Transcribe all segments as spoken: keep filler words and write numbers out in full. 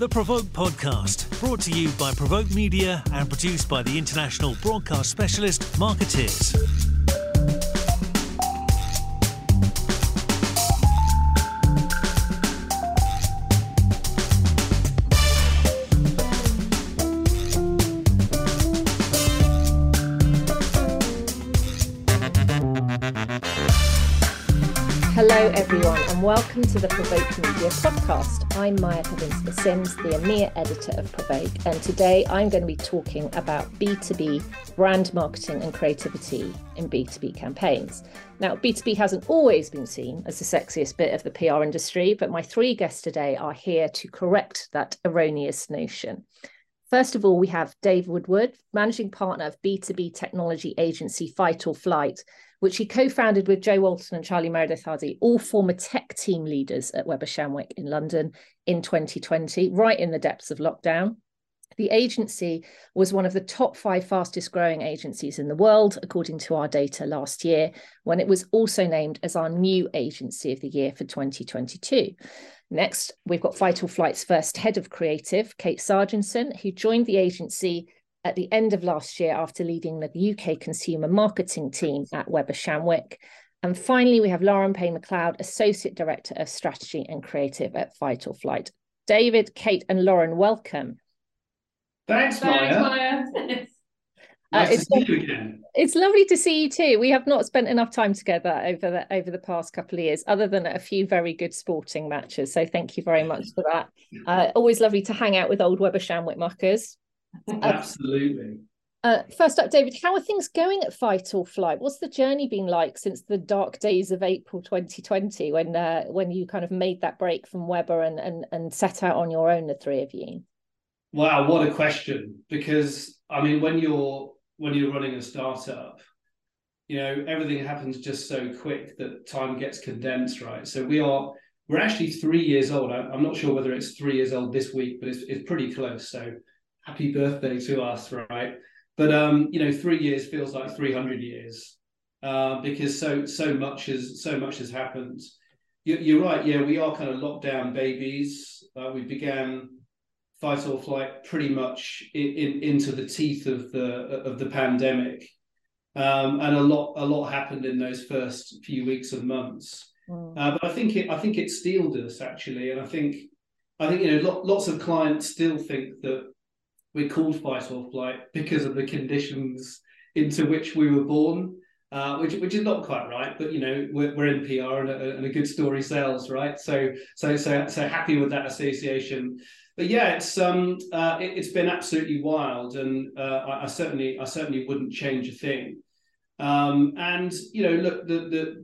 The PRovoke Podcast, brought to you by PRovoke Media and produced by the international broadcast specialist Marketeers. Hello everyone and welcome to the PRovoke Media Podcast. I'm Maja Pawinska Sims, the E M E A editor of PRovoke, and today I'm going to be talking about B two B brand marketing and creativity in B two B campaigns. Now, B two B hasn't always been seen as the sexiest bit of the P R industry, but my three guests today are here to correct that erroneous notion. First of all, we have Dave Woodward, managing partner of B two B technology agency Fight or Flight, which he co-founded with Joe Walton and Charlie Meredith Hardy, all former tech team leaders at Weber Shandwick in London in twenty twenty, right in the depths of lockdown. The agency was one of the top five fastest growing agencies in the world, according to our data last year, when it was also named as our new agency of the year for twenty twenty-two. Next, we've got Fight or Flight's first head of creative, Kate Sarginson, who joined the agency at the end of last year after leading the U K consumer marketing team at Weber Shandwick. And finally, we have Lauren Payne McLeod, Associate Director of Strategy and Creative at Fight or Flight. David, Kate and Lauren, welcome. Thanks, Maja. Uh, nice it's, to see you again. It's lovely to see you too. We have not spent enough time together over the, over the past couple of years, other than a few very good sporting matches. So thank you very much for that. Uh, always lovely to hang out with old Weber Shandwick muckers. Uh, Absolutely. Uh, first up, David, how are things going at Fight or Flight? What's the journey been like since the dark days of April twenty twenty, when uh, when you kind of made that break from Weber and, and and set out on your own, the three of you? Wow, what a question! Because I mean, when you're when you're running a startup, you know, everything happens just so quick that time gets condensed, right? So we are we're actually three years old. I, I'm not sure whether it's three years old this week, but it's it's pretty close. So. Happy birthday to us, right? But um, you know, three years feels like three hundred years uh, because so so much has so much has happened. You, you're right, yeah. We are kind of lockdown babies. Uh, we began Fight or Flight pretty much in, in, into the teeth of the of the pandemic, um, and a lot a lot happened in those first few weeks and months. Mm. Uh, but I think it I think it steeled us actually, and I think I think you know lo- lots of clients still think that. We called Fight or Flight because of the conditions into which we were born, uh, which which is not quite right. But you know, we're, we're in P R and a, and a good story sells, right? So so so so happy with that association. But yeah, it's um uh, it, it's been absolutely wild, and uh, I, I certainly I certainly wouldn't change a thing. Um, and you know, look, the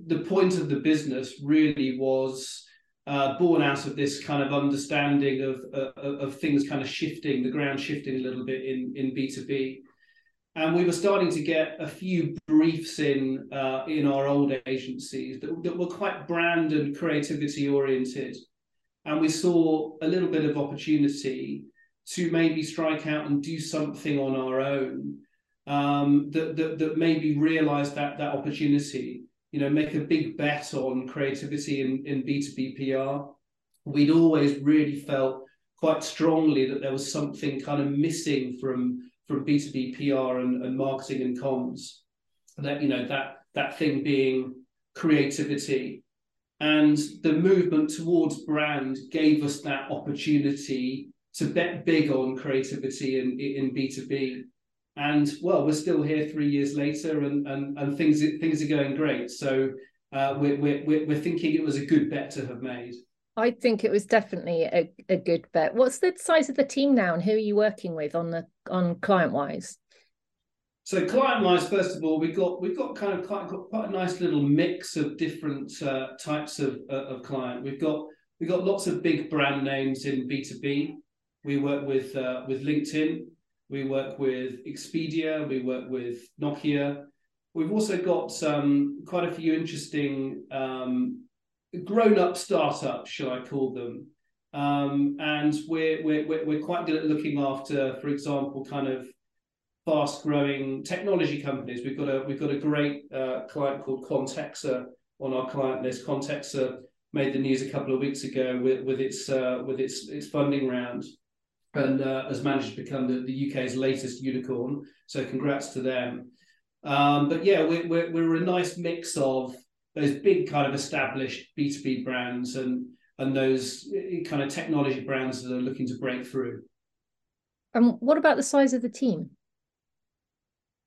the the point of the business really was. Uh, born out of this kind of understanding of, uh, of things kind of shifting, the ground shifting a little bit in, in B two B. And we were starting to get a few briefs in uh, in our old agencies that, that were quite brand and creativity oriented. And we saw a little bit of opportunity to maybe strike out and do something on our own um, that, that, that maybe realized that, that opportunity. You know, make a big bet on creativity in, in B two B P R. We'd always really felt quite strongly that there was something kind of missing from, from B two B P R and, and marketing and comms. That, you know, that that thing being creativity. And the movement towards brand gave us that opportunity to bet big on creativity in, in B two B. And well, we're still here three years later, and and, and things things are going great. So uh, we're we're we're thinking it was a good bet to have made. I think it was definitely a, a good bet. What's the size of the team now, and who are you working with on the on client wise? So client wise, first of all, we've got we've got kind of quite got quite a nice little mix of different uh, types of uh, of client. We've got we've got lots of big brand names in B two B. We work with uh, with LinkedIn. We work with Expedia, we work with Nokia. We've also got um, quite a few interesting um, grown-up startups, shall I call them. Um, and we're, we're, we're quite good at looking after, for example, kind of fast-growing technology companies. We've got a, we've got a great uh, client called Contexa on our client list. Contexa made the news a couple of weeks ago with, with, its, uh, with its, its funding round. and uh, has managed to become the, the U K's latest unicorn. So congrats to them. Um, but yeah, we, we're, we're a nice mix of those big kind of established B two B brands and and those kind of technology brands that are looking to break through. And um, what about the size of the team?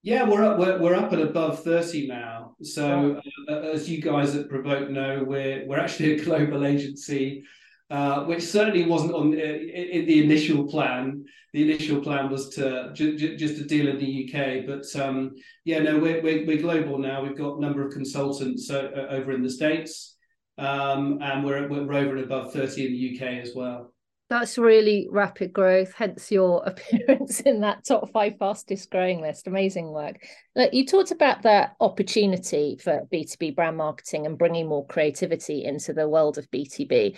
Yeah, we're up, we're, we're up at above thirty now. So uh, as you guys at PRovoke know, we're, we're actually a global agency, uh, which certainly wasn't on uh, in the initial plan. The initial plan was to ju ju just to deal in the U K. But um, yeah, no, we're, we're, we're global now. We've got a number of consultants uh, over in the States, um, and we're, we're over and above thirty in the U K as well. That's really rapid growth, hence your appearance in that top five fastest growing list. Amazing work. Look, you talked about that opportunity for B two B brand marketing and bringing more creativity into the world of B two B.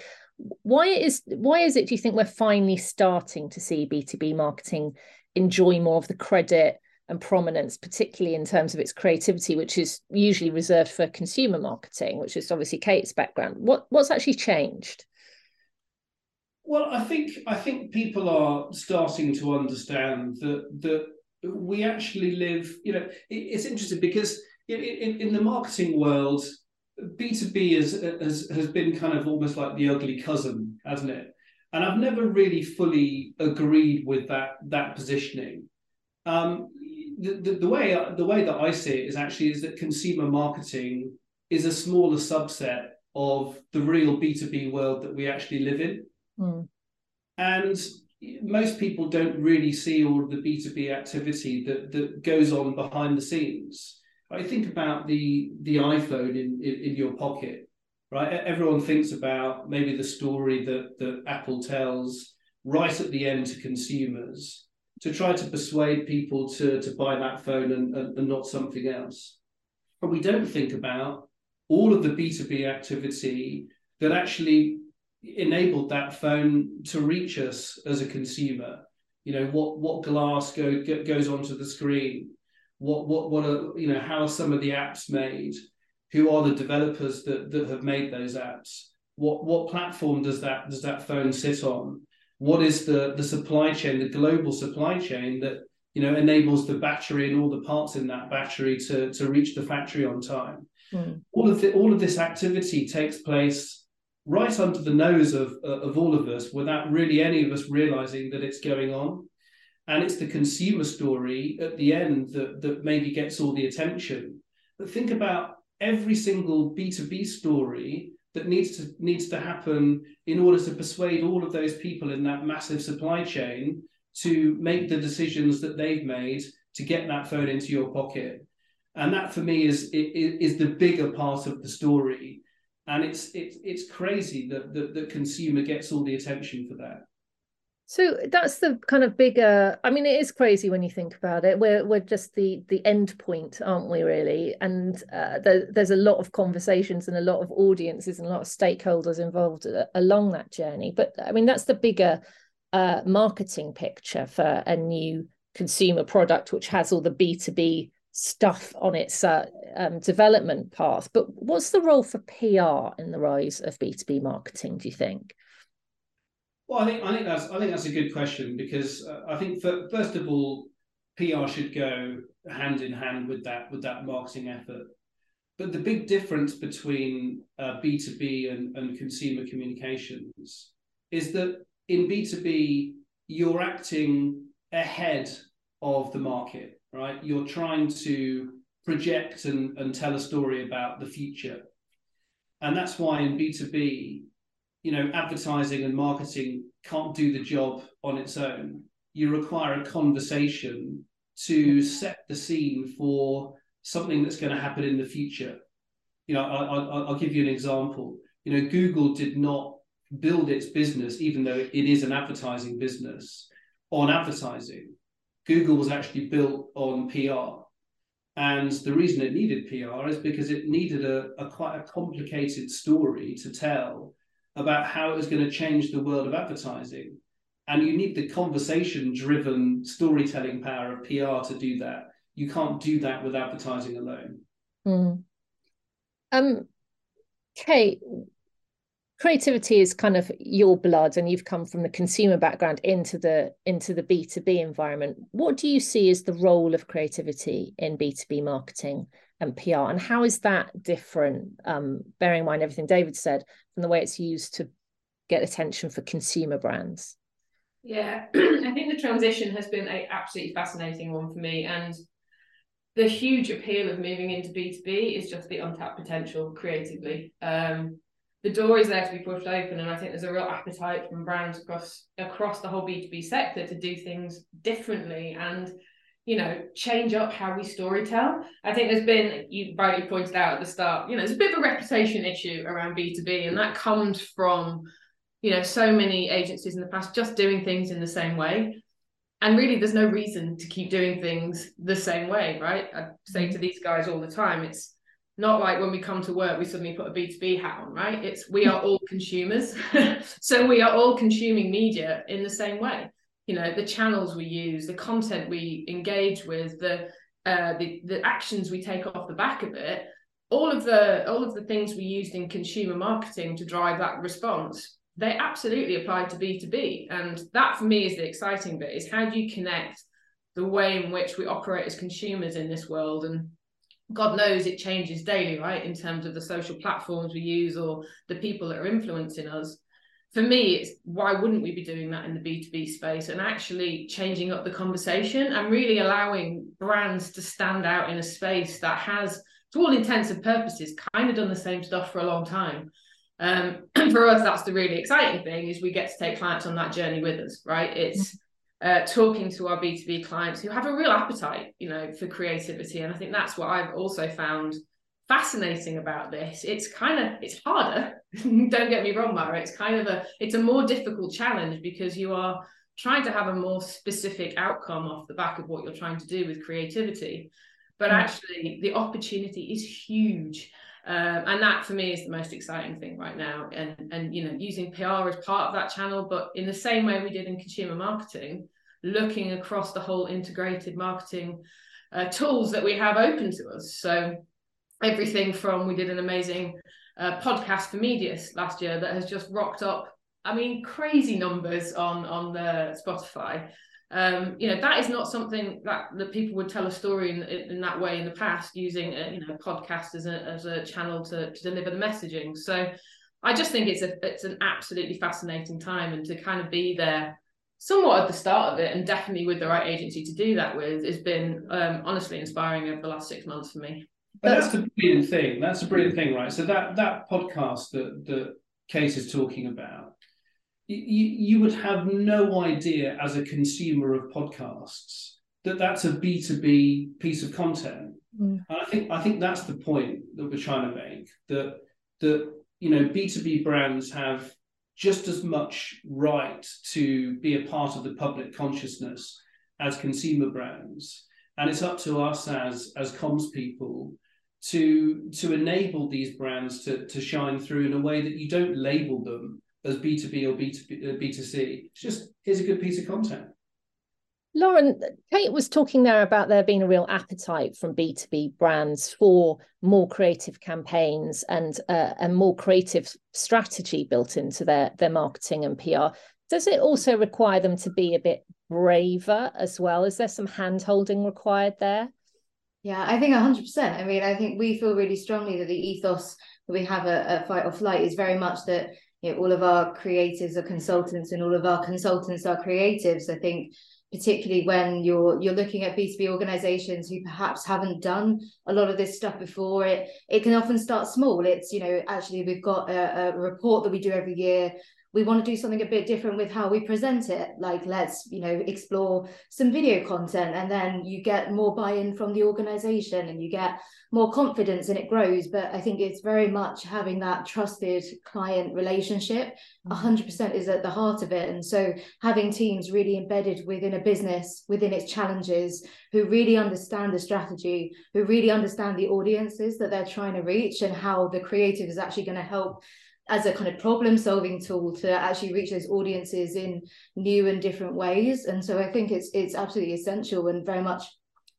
Why is, why is it, do you think, we're finally starting to see B two B marketing enjoy more of the credit and prominence, particularly in terms of its creativity, which is usually reserved for consumer marketing, which is obviously Kate's background? What, what's actually changed? Well, I think I think people are starting to understand that that we actually live. You know, it, it's interesting because in, in, in the marketing world, B two B is, has has been kind of almost like the ugly cousin, hasn't it? And I've never really fully agreed with that that positioning. Um, the, the the way the way that I see it is actually is that consumer marketing is a smaller subset of the real B two B world that we actually live in. Mm. And most people don't really see all of the B two B activity that, that goes on behind the scenes. I think about the, the iPhone in, in, in your pocket, right? Everyone thinks about maybe the story that, that Apple tells right at the end to consumers to try to persuade people to, to buy that phone and, and, and not something else. But we don't think about all of the B two B activity that actually enabled that phone to reach us as a consumer. You know, what what glass go, go, goes onto the screen, what what what are, you know, how are some of the apps made, who are the developers that, that have made those apps, what what platform does that does that phone sit on, what is the the supply chain, the global supply chain that, you know, enables the battery and all the parts in that battery to to reach the factory on time. Mm. All of the all of this activity takes place right under the nose of, of all of us without really any of us realizing that it's going on. And it's the consumer story at the end that, that maybe gets all the attention. But think about every single B two B story that needs to, needs to happen in order to persuade all of those people in that massive supply chain to make the decisions that they've made to get that phone into your pocket. And that for me is, is, is the bigger part of the story. And it's it's it's crazy that the consumer gets all the attention for that. So that's the kind of bigger. I mean, it is crazy when you think about it. We're we're just the the end point, aren't we? Really, and uh, there, there's a lot of conversations and a lot of audiences and a lot of stakeholders involved along that journey. But I mean, that's the bigger uh, marketing picture for a new consumer product, which has all the B two B. Stuff on its uh, um, development path. But what's the role for P R in the rise of B two B marketing, do you think? Well, I think I think that's I think that's a good question, because uh, I think for, first of all, P R should go hand in hand with that with that marketing effort. But the big difference between uh, B two B and, and consumer communications is that in B two B you're acting ahead of the market. Right, you're trying to project and, and tell a story about the future. And that's why in B two B, you know, advertising and marketing can't do the job on its own. You require a conversation to set the scene for something that's going to happen in the future. You know, I, I, I'll give you an example. You know, Google did not build its business, even though it is an advertising business, on advertising. Google was actually built on P R. And the reason it needed P R is because it needed a, a quite a complicated story to tell about how it was going to change the world of advertising. And you need the conversation-driven storytelling power of P R to do that. You can't do that with advertising alone. Mm. Um, Kate, creativity is kind of your blood, and you've come from the consumer background into the into the B two B environment. What do you see as the role of creativity in B two B marketing and P R, and how is that different, um, bearing in mind everything David said, and the way it's used to get attention for consumer brands? Yeah, I think the transition has been an absolutely fascinating one for me, and the huge appeal of moving into B two B is just the untapped potential creatively. Um, the door is there to be pushed open, and I think there's a real appetite from brands across across the whole B two B sector to do things differently and, you know, change up how we storytell. I think there's been, you rightly pointed out at the start, you know, there's a bit of a reputation issue around B two B, and that comes from, you know, so many agencies in the past just doing things in the same way. And really, there's no reason to keep doing things the same way, right? I say to these guys all the time, it's not like when we come to work, we suddenly put a B two B hat on, right? It's we are all consumers. So we are all consuming media in the same way. You know, the channels we use, the content we engage with, the uh, the, the actions we take off the back of it, all of the all of the things we used in consumer marketing to drive that response, they absolutely apply to B two B. And that for me is the exciting bit, is how do you connect the way in which we operate as consumers in this world? And God knows it changes daily, right? In terms of the social platforms we use or the people that are influencing us. For me, it's why wouldn't we be doing that in the B two B space and actually changing up the conversation and really allowing brands to stand out in a space that has, to all intents and purposes, kind of done the same stuff for a long time. Um, and for us, that's the really exciting thing, is we get to take clients on that journey with us, right? It's uh, talking to our B two B clients who have a real appetite, you know, for creativity. And I think that's what I've also found fascinating about this. It's kind of, it's harder. Don't get me wrong, Mara. It's kind of a, it's a more difficult challenge because you are trying to have a more specific outcome off the back of what you're trying to do with creativity. But actually, the opportunity is huge. Um, and that for me is the most exciting thing right now, and and you know, using P R as part of that channel, but in the same way we did in consumer marketing, looking across the whole integrated marketing uh, tools that we have open to us. So everything from, we did an amazing uh, podcast for media last year that has just rocked up, I mean, crazy numbers on on the Spotify. Um, you know, that is not something that the people would tell a story in, in that way in the past, using a, you know, podcast as a, as a channel to, to deliver the messaging. So I just think it's a it's an absolutely fascinating time, and to kind of be there somewhat at the start of it, and definitely with the right agency to do that with, has been um, honestly inspiring over the last six months for me. But that's the brilliant thing. That's the brilliant thing, right? So that that podcast that that Kate is talking about, You, you would have no idea as a consumer of podcasts that that's a B two B piece of content. Mm. And I think I think that's the point that we're trying to make, that that you know, B two B brands have just as much right to be a part of the public consciousness as consumer brands, and it's up to us as as comms people to to enable these brands to to shine through in a way that you don't label them as B two B or B two B, B two C. It's just, here's a good piece of content. Lauren, Kate was talking there about there being a real appetite from B two B brands for more creative campaigns and uh, a more creative strategy built into their, their marketing and P R. Does it also require them to be a bit braver as well? Is there some hand-holding required there? Yeah, I think one hundred percent. I mean, I think we feel really strongly that the ethos that we have at, at Fight or Flight is very much that, you know, all of our creatives are consultants and all of our consultants are creatives. I think particularly when you're you're looking at B two B organizations who perhaps haven't done a lot of this stuff before, it it can often start small. It's, you know, actually we've got a, a report that we do every year. We want to do something a bit different with how we present it. Like, let's, you know, explore some video content, and then you get more buy-in from the organization and you get more confidence and it grows. But I think it's very much having that trusted client relationship. one hundred percent is at the heart of it. And so having teams really embedded within a business, within its challenges, who really understand the strategy, who really understand the audiences that they're trying to reach and how the creative is actually going to help as a kind of problem solving tool to actually reach those audiences in new and different ways. And so I think it's it's absolutely essential and very much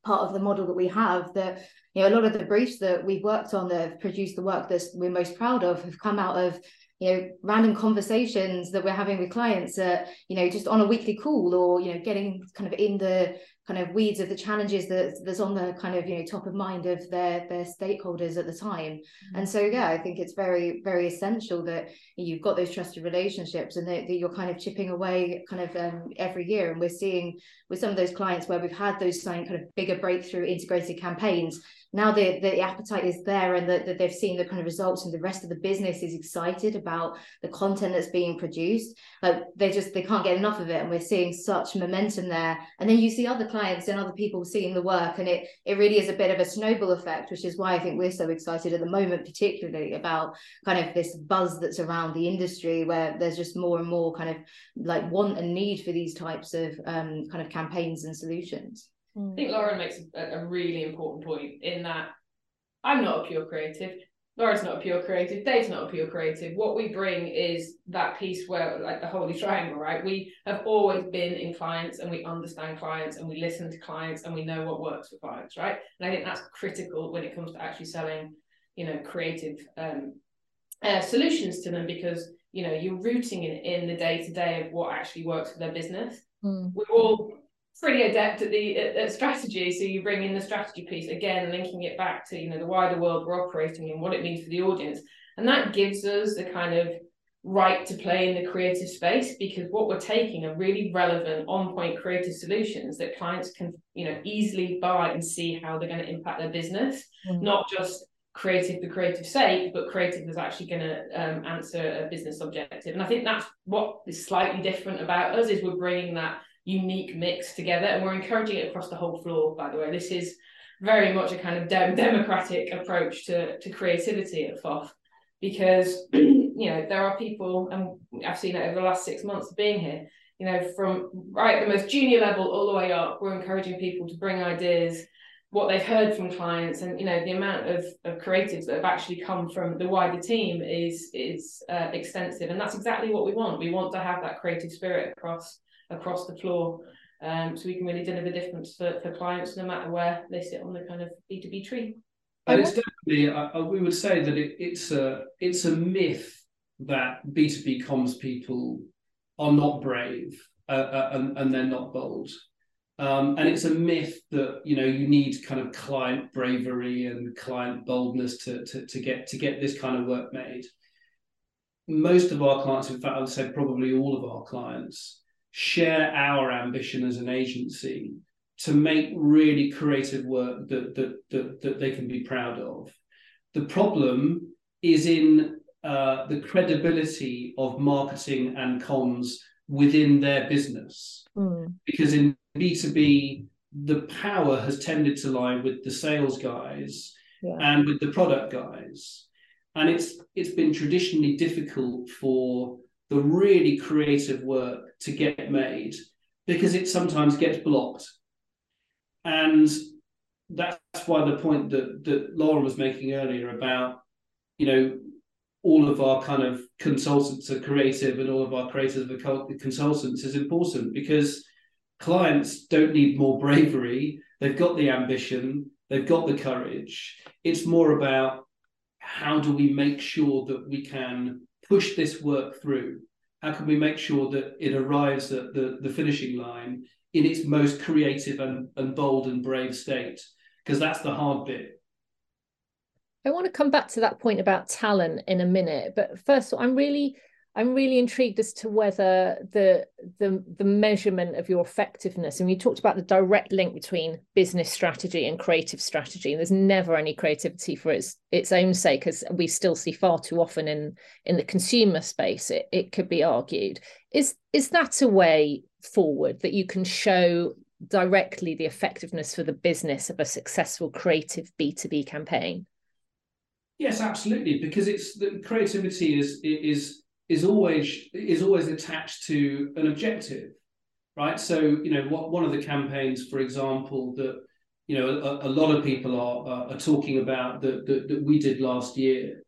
part of the model that we have, that, you know, a lot of the briefs that we've worked on that have produced the work that we're most proud of have come out of, you know, random conversations that we're having with clients, uh, you know, just on a weekly call, or, you know, getting kind of in the kind of weeds of the challenges that that's on the kind of, you know, top of mind of their, their stakeholders at the time. Mm-hmm. And so, yeah, I think it's very, very essential that you've got those trusted relationships and that, that you're kind of chipping away kind of um, every year. And we're seeing with some of those clients where we've had those kind of bigger breakthrough integrated campaigns, now the, the appetite is there, and that the, they've seen the kind of results, and the rest of the business is excited about the content that's being produced. Like they just, they can't get enough of it. And we're seeing such momentum there. And then you see other clients and other people seeing the work, and it, it really is a bit of a snowball effect, which is why I think we're so excited at the moment, particularly about kind of this buzz that's around the industry, where there's just more and more kind of like want and need for these types of um, kind of campaigns and solutions. I think Lauren makes a, a really important point in that I'm not a pure creative, Lauren's not a pure creative, Dave's not a pure creative. What we bring is that piece where, like the holy triangle, right? We have always been in clients, and we understand clients, and we listen to clients, and we know what works for clients, right? And I think that's critical when it comes to actually selling, you know, creative um, uh, solutions to them, because, you know, you're rooting in, in the day-to-day of what actually works for their business. Mm. We're all pretty adept at the at, at strategy, so you bring in the strategy piece, again linking it back to, you know, the wider world we're operating in, what it means for the audience, and that gives us the kind of right to play in the creative space, because what we're taking are really relevant, on-point creative solutions that clients can, you know, easily buy and see how they're going to impact their business. Mm-hmm. Not just creative for creative's sake, but creative is actually going to um, answer a business objective. And I think that's what is slightly different about us, is we're bringing that unique mix together, and we're encouraging it across the whole floor. By the way, this is very much a kind of dem- democratic approach to, to creativity at F O F, because, you know, there are people, and I've seen it over the last six months of being here, you know, from right at the most junior level all the way up, we're encouraging people to bring ideas, what they've heard from clients, and, you know, the amount of, of creatives that have actually come from the wider team is is uh, extensive, and that's exactly what we want. We want to have that creative spirit across across the floor, um, so we can really deliver difference for, for clients, no matter where they sit on the kind of B two B tree. And it's definitely, I, I, we would say that it, it's a it's a myth that B two B comms people are not brave uh, uh, and, and they're not bold, um, and it's a myth that, you know, you need kind of client bravery and client boldness to to, to get to get this kind of work made. Most of our clients, in fact, I would say probably all of our clients, share our ambition as an agency to make really creative work that, that, that, that they can be proud of. The problem is in uh, the credibility of marketing and comms within their business. Mm. Because in B two B, the power has tended to lie with the sales guys, yeah, and with the product guys. And it's it's been traditionally difficult for the really creative work to get made, because it sometimes gets blocked. And that's why the point that, that Lauren was making earlier about, you know, all of our kind of consultants are creative and all of our creators are consultants is important, because clients don't need more bravery. They've got the ambition, they've got the courage. It's more about how do we make sure that we can push this work through? How can we make sure that it arrives at the, the finishing line in its most creative and, and bold and brave state? Because that's the hard bit. I want to come back to that point about talent in a minute, but first of all, I'm really, I'm really intrigued as to whether the, the, the measurement of your effectiveness, and you talked about the direct link between business strategy and creative strategy, and there's never any creativity for its its own sake, as we still see far too often in, in the consumer space, it, it could be argued. Is, is that a way forward, that you can show directly the effectiveness for the business of a successful creative B two B campaign? Yes, absolutely, because it's the creativity is is... is always is always attached to an objective, right? So, you know, what one of the campaigns, for example, that, you know, a, a lot of people are are talking about that, that that we did last year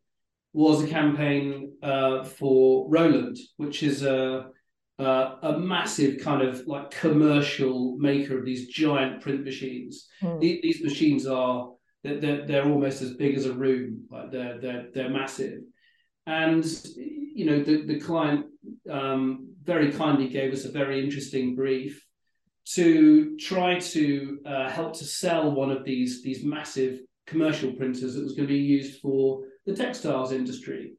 was a campaign uh, for Roland, which is a, a a massive kind of like commercial maker of these giant print machines. Mm. These, these machines are they're, they're they're almost as big as a room, like they're they're they're massive. And, you know, the, the client um, very kindly gave us a very interesting brief to try to uh, help to sell one of these, these massive commercial printers that was going to be used for the textiles industry.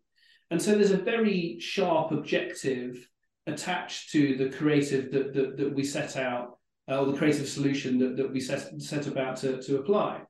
And so there's a very sharp objective attached to the creative that, that, that we set out, uh, or the creative solution that, that we set, set about to, to apply.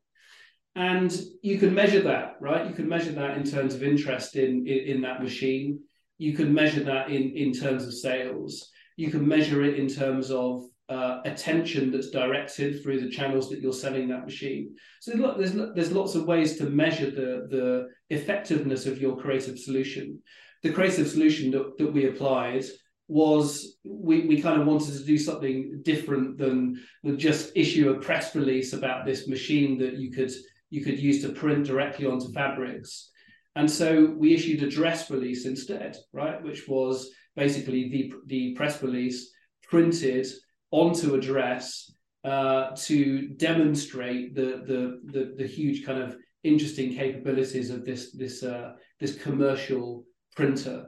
And you can measure that, right? You can measure that in terms of interest in, in, in that machine. You can measure that in, in terms of sales. You can measure it in terms of uh, attention that's directed through the channels that you're selling that machine. So there's, there's lots of ways to measure the, the effectiveness of your creative solution. The creative solution that, that we applied was we, we kind of wanted to do something different than, than just issue a press release about this machine that you could, you could use to print directly onto fabrics. And so we issued a dress release instead, right? Which was basically the, the press release printed onto a dress uh, to demonstrate the, the, the, the huge kind of interesting capabilities of this, this, uh, this commercial printer.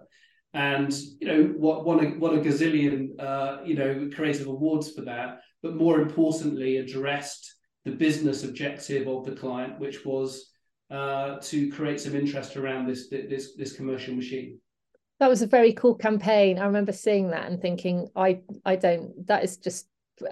And, you know, what, what, a, what a gazillion, uh, you know, creative awards for that, but more importantly addressed the business objective of the client, which was Uh, to create some interest around this, this this commercial machine. That was a very cool campaign. I remember seeing that and thinking, I I don't. That is just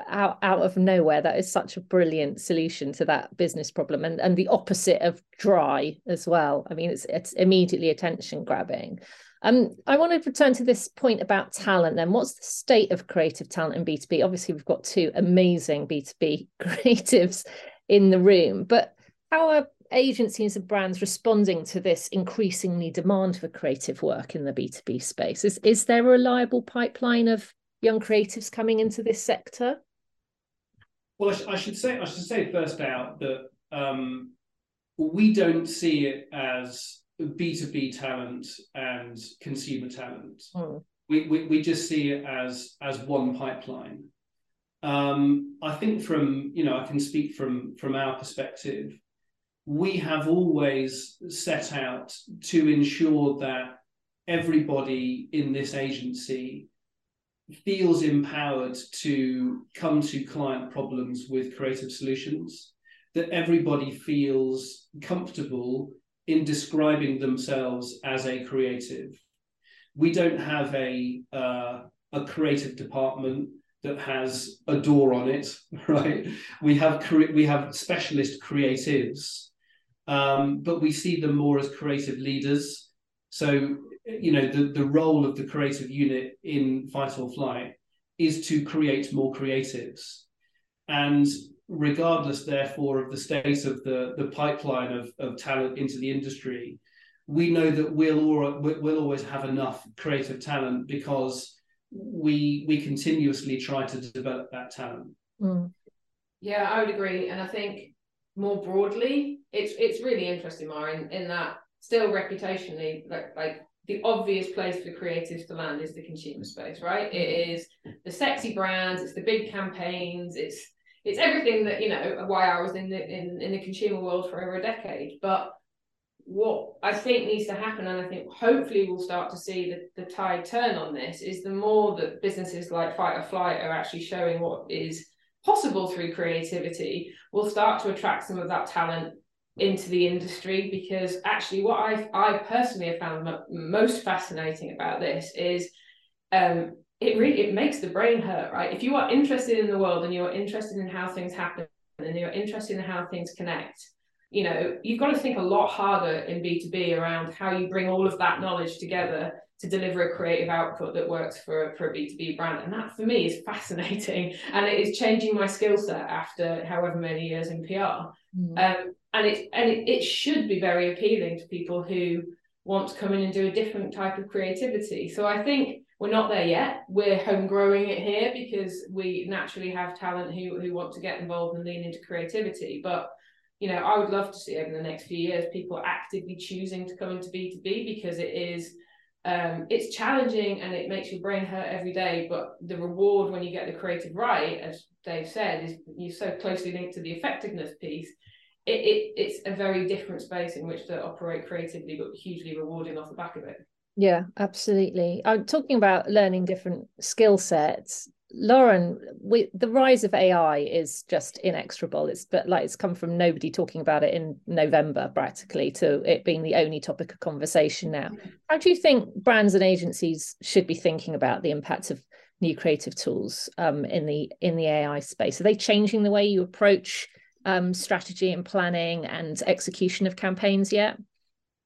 out out of nowhere. That is such a brilliant solution to that business problem, and and the opposite of dry as well. I mean, it's it's immediately attention grabbing. Um, I want to return to this point about talent then. What's the state of creative talent in B two B? Obviously, we've got two amazing B two B creatives in the room, but how are agencies and brands responding to this increasingly demand for creative work in the B two B space? Is, is there a reliable pipeline of young creatives coming into this sector? Well, I, sh I should say I should say first out that um, we don't see it as B two B talent and consumer talent. Oh. We, we we just see it as as one pipeline. Um, I think from you know I can speak from from our perspective. We have always set out to ensure that everybody in this agency feels empowered to come to client problems with creative solutions, that everybody feels comfortable in describing themselves as a creative. We don't have a, uh, a creative department that has a door on it, right? We have, cre we have specialist creatives, Um, but we see them more as creative leaders. So, you know, the, the role of the creative unit in Fight or Flight is to create more creatives. And regardless, therefore, of the state of the, the pipeline of, of talent into the industry, we know that we'll, or, we'll always have enough creative talent because we, we continuously try to develop that talent. Mm. Yeah, I would agree. And I think more broadly, it's it's really interesting, Maja, in, in that still reputationally, like, like the obvious place for creatives to land is the consumer space, right? It is the sexy brands, it's the big campaigns, it's it's everything that, you know, why I was in the in, in the consumer world for over a decade. But what I think needs to happen, and I think hopefully we'll start to see the, the tide turn on this, is the more that businesses like Fight or Flight are actually showing what is possible through creativity, will start to attract some of that talent into the industry. Because actually what I, I personally have found most fascinating about this is um, it really, it makes the brain hurt, right? If you are interested in the world and you're interested in how things happen and you're interested in how things connect, you know, you've got to think a lot harder in B two B around how you bring all of that knowledge together to deliver a creative output that works for, for a B two B brand. And that, for me, is fascinating. And it is changing my skill set after however many years in P R. Mm. Um, and it, and it, it should be very appealing to people who want to come in and do a different type of creativity. So I think we're not there yet. We're home growing it here because we naturally have talent who, who want to get involved and lean into creativity. But you know, I would love to see over the next few years people actively choosing to come into B two B, because it is... Um, it's challenging and it makes your brain hurt every day, but the reward when you get the creative right, as Dave said, is you're so closely linked to the effectiveness piece. it, it it's a very different space in which to operate creatively, but hugely rewarding off the back of it. Yeah, absolutely. I'm talking about learning different skill sets. Lauren, we, the rise of A I is just inexorable. It's but like it's come from nobody talking about it in November practically to it being the only topic of conversation now. How do you think brands and agencies should be thinking about the impact of new creative tools um, in the in the A I space? Are they changing the way you approach um, strategy and planning and execution of campaigns yet?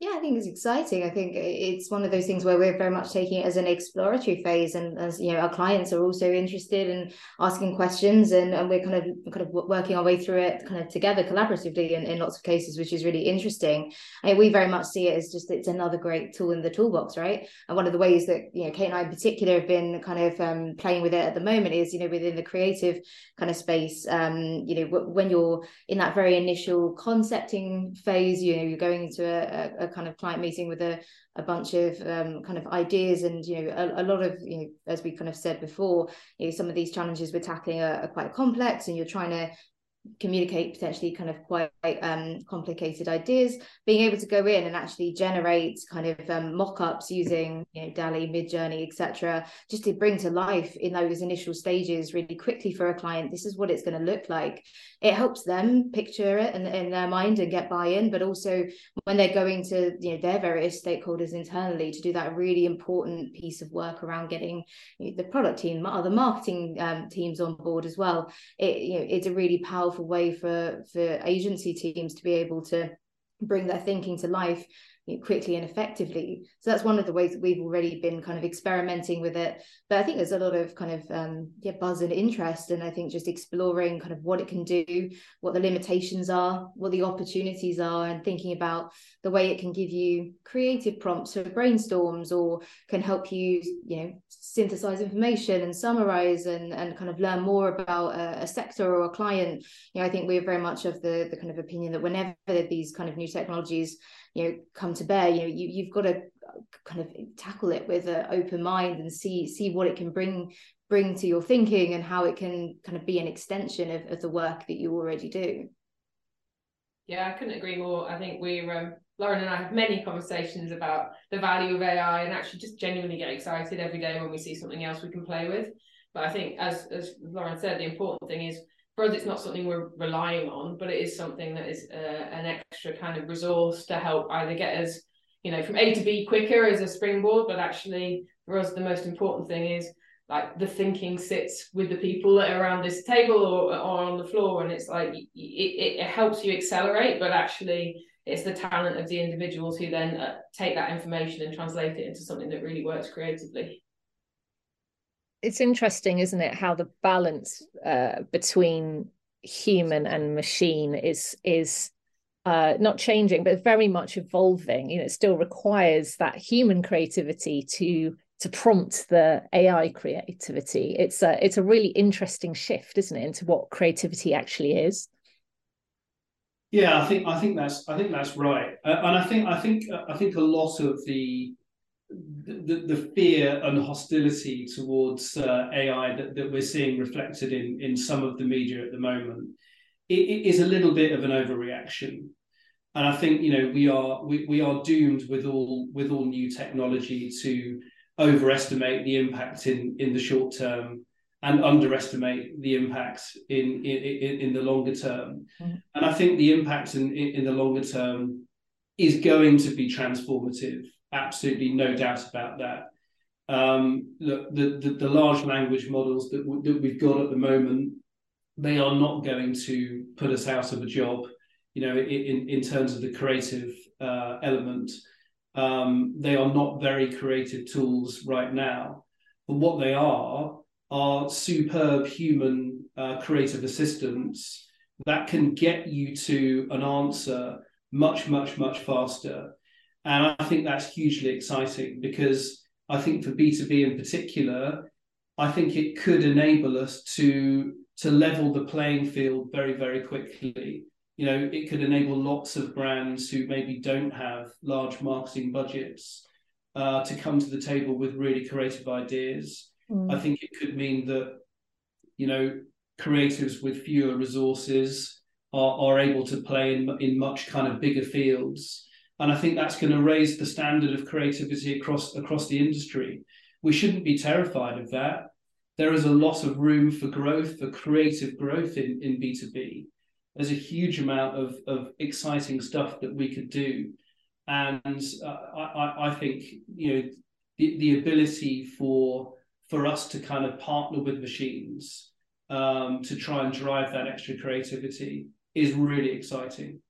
Yeah, I think it's exciting. I think it's one of those things where we're very much taking it as an exploratory phase, and as you know, our clients are also interested in asking questions, and, and we're kind of kind of working our way through it kind of together collaboratively in, in lots of cases, which is really interesting. And we very much see it as just it's another great tool in the toolbox, right? And one of the ways that you know Kate and I in particular have been kind of um, playing with it at the moment is you know within the creative kind of space. Um, you know, w- when you're in that very initial concepting phase, you know, you're going into a, a, a kind of client meeting with a, a bunch of um, kind of ideas, and you know a, a lot of you know as we kind of said before, you know some of these challenges we're tackling are, are quite complex, and you're trying to communicate potentially kind of quite um, complicated ideas. Being able to go in and actually generate kind of um, mock-ups using you know Dall-E, Midjourney, et cetera, just to bring to life in those initial stages really quickly for a client, this is what it's going to look like. It helps them picture it in, in their mind and get buy-in, but also when they're going to you know their various stakeholders internally to do that really important piece of work around getting you know, the product team, other marketing um, teams on board as well. It you know it's a really powerful way for for agency teams to be able to bring their thinking to life quickly and effectively. So that's one of the ways that we've already been kind of experimenting with it, but I think there's a lot of kind of um yeah buzz and interest, and I think just exploring kind of what it can do, what the limitations are, what the opportunities are, and thinking about the way it can give you creative prompts for brainstorms, or can help you you know synthesize information and summarize and and kind of learn more about a, a sector or a client. you know I think we're very much of the the kind of opinion that whenever these kind of new technologies you know come to bear, you know you, you've got to kind of tackle it with an open mind and see see what it can bring bring to your thinking and how it can kind of be an extension of, of the work that you already do. Yeah, I couldn't agree more. I think we're um, Lauren and I have many conversations about the value of A I, and actually just genuinely get excited every day when we see something else we can play with. But I think as, as Lauren said, the important thing is for us, it's not something we're relying on, but it is something that is uh, an extra kind of resource to help either get us, you know, from A to B quicker as a springboard. But actually, for us, the most important thing is like the thinking sits with the people that are around this table or, or on the floor, and it's like it, it, it helps you accelerate. But actually, it's the talent of the individuals who then uh, take that information and translate it into something that really works creatively. It's interesting, isn't it, how the balance uh, between human and machine is is uh, not changing, but very much evolving. You know, it still requires that human creativity to to prompt the A I creativity. It's a it's a really interesting shift, isn't it, into what creativity actually is. Yeah, I think I think that's I think that's right, uh, and I think I think I think a lot of the. The, the fear and hostility towards uh, A I that, that we're seeing reflected in, in some of the media at the moment, it, it is a little bit of an overreaction, and I think you know we are we, we are doomed with all with all new technology to overestimate the impact in, in the short term and underestimate the impact in in, in the longer term, mm. and I think the impact in, in, in the longer term is going to be transformative. Absolutely no doubt about that. Um, look, the, the, the large language models that, w- that we've got at the moment, they are not going to put us out of a job, you know, in, in terms of the creative uh, element. Um, they are not very creative tools right now, but what they are are superb human uh, creative assistants that can get you to an answer much, much, much faster. And I think that's hugely exciting, because I think for B two B in particular, I think it could enable us to, to level the playing field very, very quickly. You know, it could enable lots of brands who maybe don't have large marketing budgets uh, to come to the table with really creative ideas. Mm. I think it could mean that, you know, creatives with fewer resources are, are able to play in, in much kind of bigger fields. And I think that's going to raise the standard of creativity across, across the industry. We shouldn't be terrified of that. There is a lot of room for growth, for creative growth in, in B two B. There's a huge amount of, of exciting stuff that we could do. And uh, I, I think, you know, the, the ability for, for us to kind of partner with machines um, to try and drive that extra creativity is really exciting.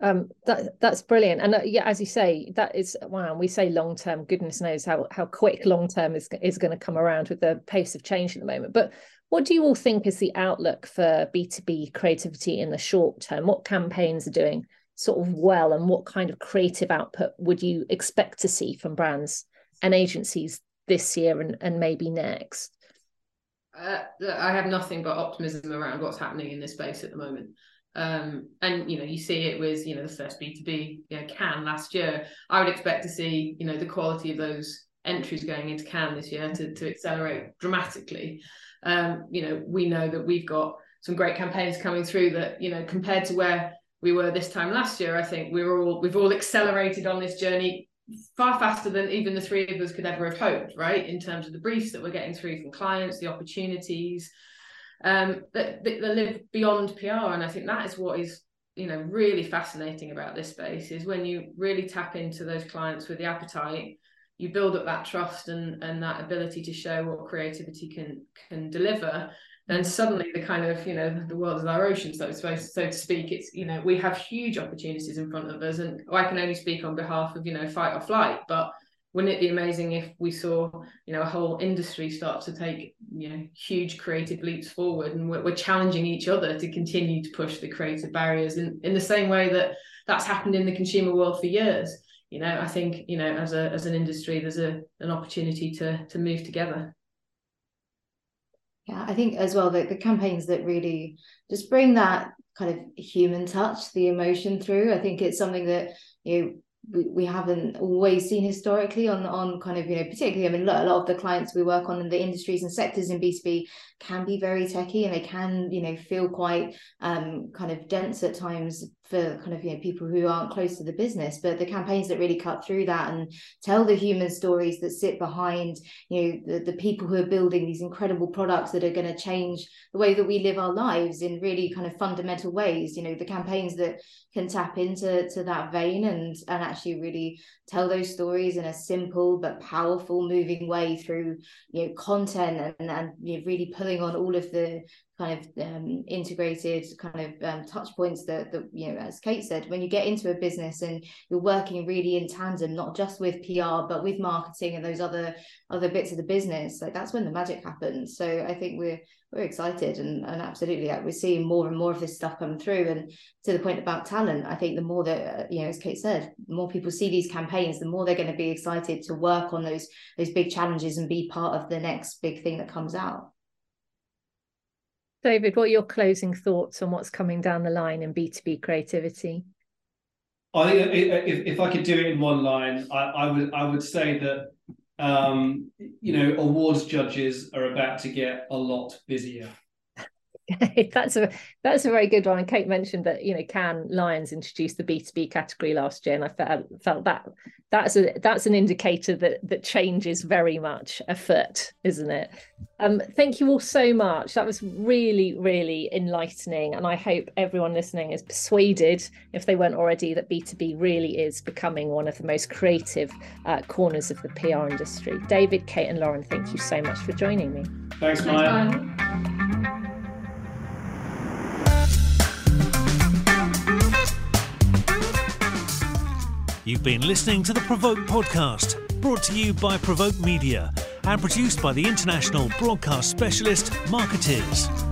Um, that that's brilliant, and uh, yeah, as you say, that is wow. We say long term. Goodness knows how how quick long term is is going to come around with the pace of change at the moment. But what do you all think is the outlook for B two B creativity in the short term? What campaigns are doing sort of well, and what kind of creative output would you expect to see from brands and agencies this year and and maybe next? Uh, I have nothing but optimism around what's happening in this space at the moment. Um, and, you know, you see it with, you know, the first B two B yeah, Cannes last year. I would expect to see, you know, the quality of those entries going into Cannes this year to, to accelerate dramatically. Um, you know, we know that we've got some great campaigns coming through that, you know, compared to where we were this time last year, I think we were all, we've all accelerated on this journey far faster than even the three of us could ever have hoped, right? In terms of the briefs that we're getting through from clients, the opportunities, um that, that live beyond P R. And I think that is what is, you know, really fascinating about this space, is when you really tap into those clients with the appetite, you build up that trust and and that ability to show what creativity can can deliver. And suddenly the kind of, you know, the world is our ocean, so so to speak. It's, you know, we have huge opportunities in front of us, and I can only speak on behalf of, you know, Fight or Flight, but wouldn't it be amazing if we saw, you know, a whole industry start to take, you know, huge creative leaps forward, and we're, we're challenging each other to continue to push the creative barriers in, in the same way that that's happened in the consumer world for years. You know, I think, you know, as a as an industry, there's a an opportunity to to move together. Yeah, I think as well that the campaigns that really just bring that kind of human touch, the emotion through, I think it's something that, you know, we haven't always seen historically on on kind of, you know, particularly, I mean, a lot of the clients we work on in the industries and sectors in B two B can be very techie, and they can, you know, feel quite um kind of dense at times for kind of, you know, people who aren't close to the business. But the campaigns that really cut through that and tell the human stories that sit behind, you know, the, the people who are building these incredible products that are going to change the way that we live our lives in really kind of fundamental ways, you know, the campaigns that can tap into to that vein and and actually really tell those stories in a simple but powerful, moving way through, you know, content and, and you know, really pulling on all of the kind of um, integrated kind of um, touch points that, that, you know, as Kate said, when you get into a business and you're working really in tandem, not just with P R, but with marketing and those other other bits of the business, like that's when the magic happens. So I think we're we're excited and, and absolutely, like, we're seeing more and more of this stuff come through. And to the point about talent, I think the more that, you know, as Kate said, the more people see these campaigns, the more they're going to be excited to work on those those big challenges and be part of the next big thing that comes out. David, what are your closing thoughts on what's coming down the line in B two B creativity? I think if, if I could do it in one line, I, I would I would say that um, you know, awards judges are about to get a lot busier. that's a that's a very good one. And Kate mentioned that, you know, Cannes Lions introduced the B two B category last year, and I felt, felt that that's a that's an indicator that that change is very much afoot, isn't it? Um, thank you all so much. That was really, really enlightening, and I hope everyone listening is persuaded, if they weren't already, that B two B really is becoming one of the most creative uh, corners of the P R industry. David, Kate, and Lauren, thank you so much for joining me. Thanks, Maja. You've been listening to the PRovoke podcast, brought to you by PRovoke Media and produced by the international broadcast specialist Marketeers.